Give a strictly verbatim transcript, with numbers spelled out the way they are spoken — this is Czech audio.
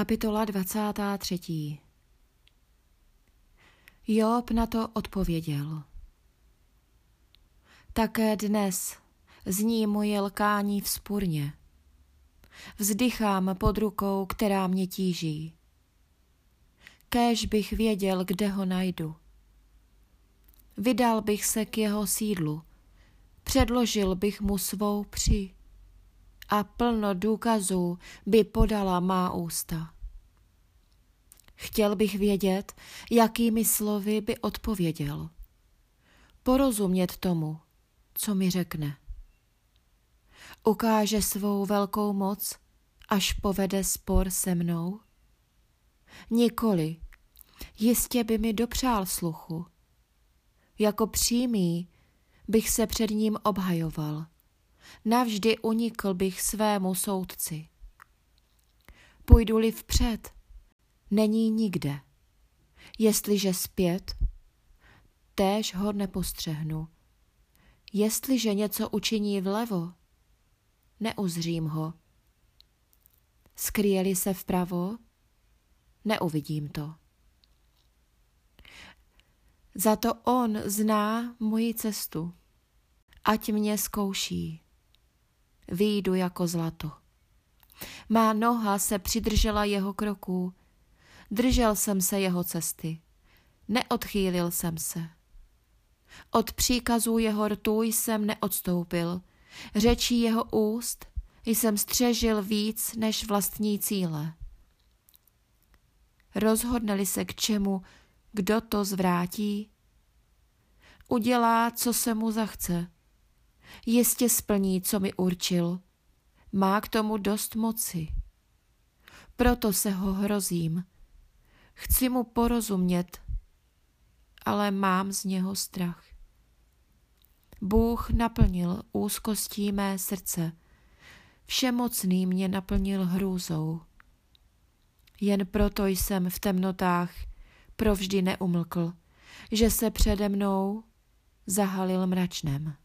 Kapitola dvacátá třetí. Jób na to odpověděl: také dnes zní moje lkání vzpurně. Vzdychám pod rukou, která mě tíží. Kéž bych věděl, kde ho najdu. Vydal bych se k jeho sídlu, předložil bych mu svou při a plno důkazů by podala má ústa. Chtěl bych vědět, jakými slovy by odpověděl. Porozumět tomu, co mi řekne. Ukáže svou velkou moc, až povede spor se mnou? Nikoli, jistě by mi dopřál sluchu. Jako přímý bych se před ním obhajoval. Navždy unikl bych svému soudci. Půjdu-li vpřed, není nikde. Jestliže zpět, též ho nepostřehnu. Jestliže něco učiní vlevo, neuzřím ho. Skryje-li se vpravo, neuvidím to. Za to on zná moji cestu. Ať mě zkouší. Výjdu jako zlato. Má noha se přidržela jeho kroků. Držel jsem se jeho cesty. Neodchýlil jsem se. Od příkazů jeho rtů jsem neodstoupil. Řečí jeho úst jsem střežil víc než vlastní cíle. Rozhodne-li se k čemu, kdo to zvrátí? Udělá, co se mu zachce. Jistě splní, co mi určil. Má k tomu dost moci. Proto se ho hrozím. Chci mu porozumět, ale mám z něho strach. Bůh naplnil úzkostí mé srdce. Všemocný mě naplnil hrůzou. Jen proto jsem v temnotách provždy neumlkl, že se přede mnou zahalil mračnem.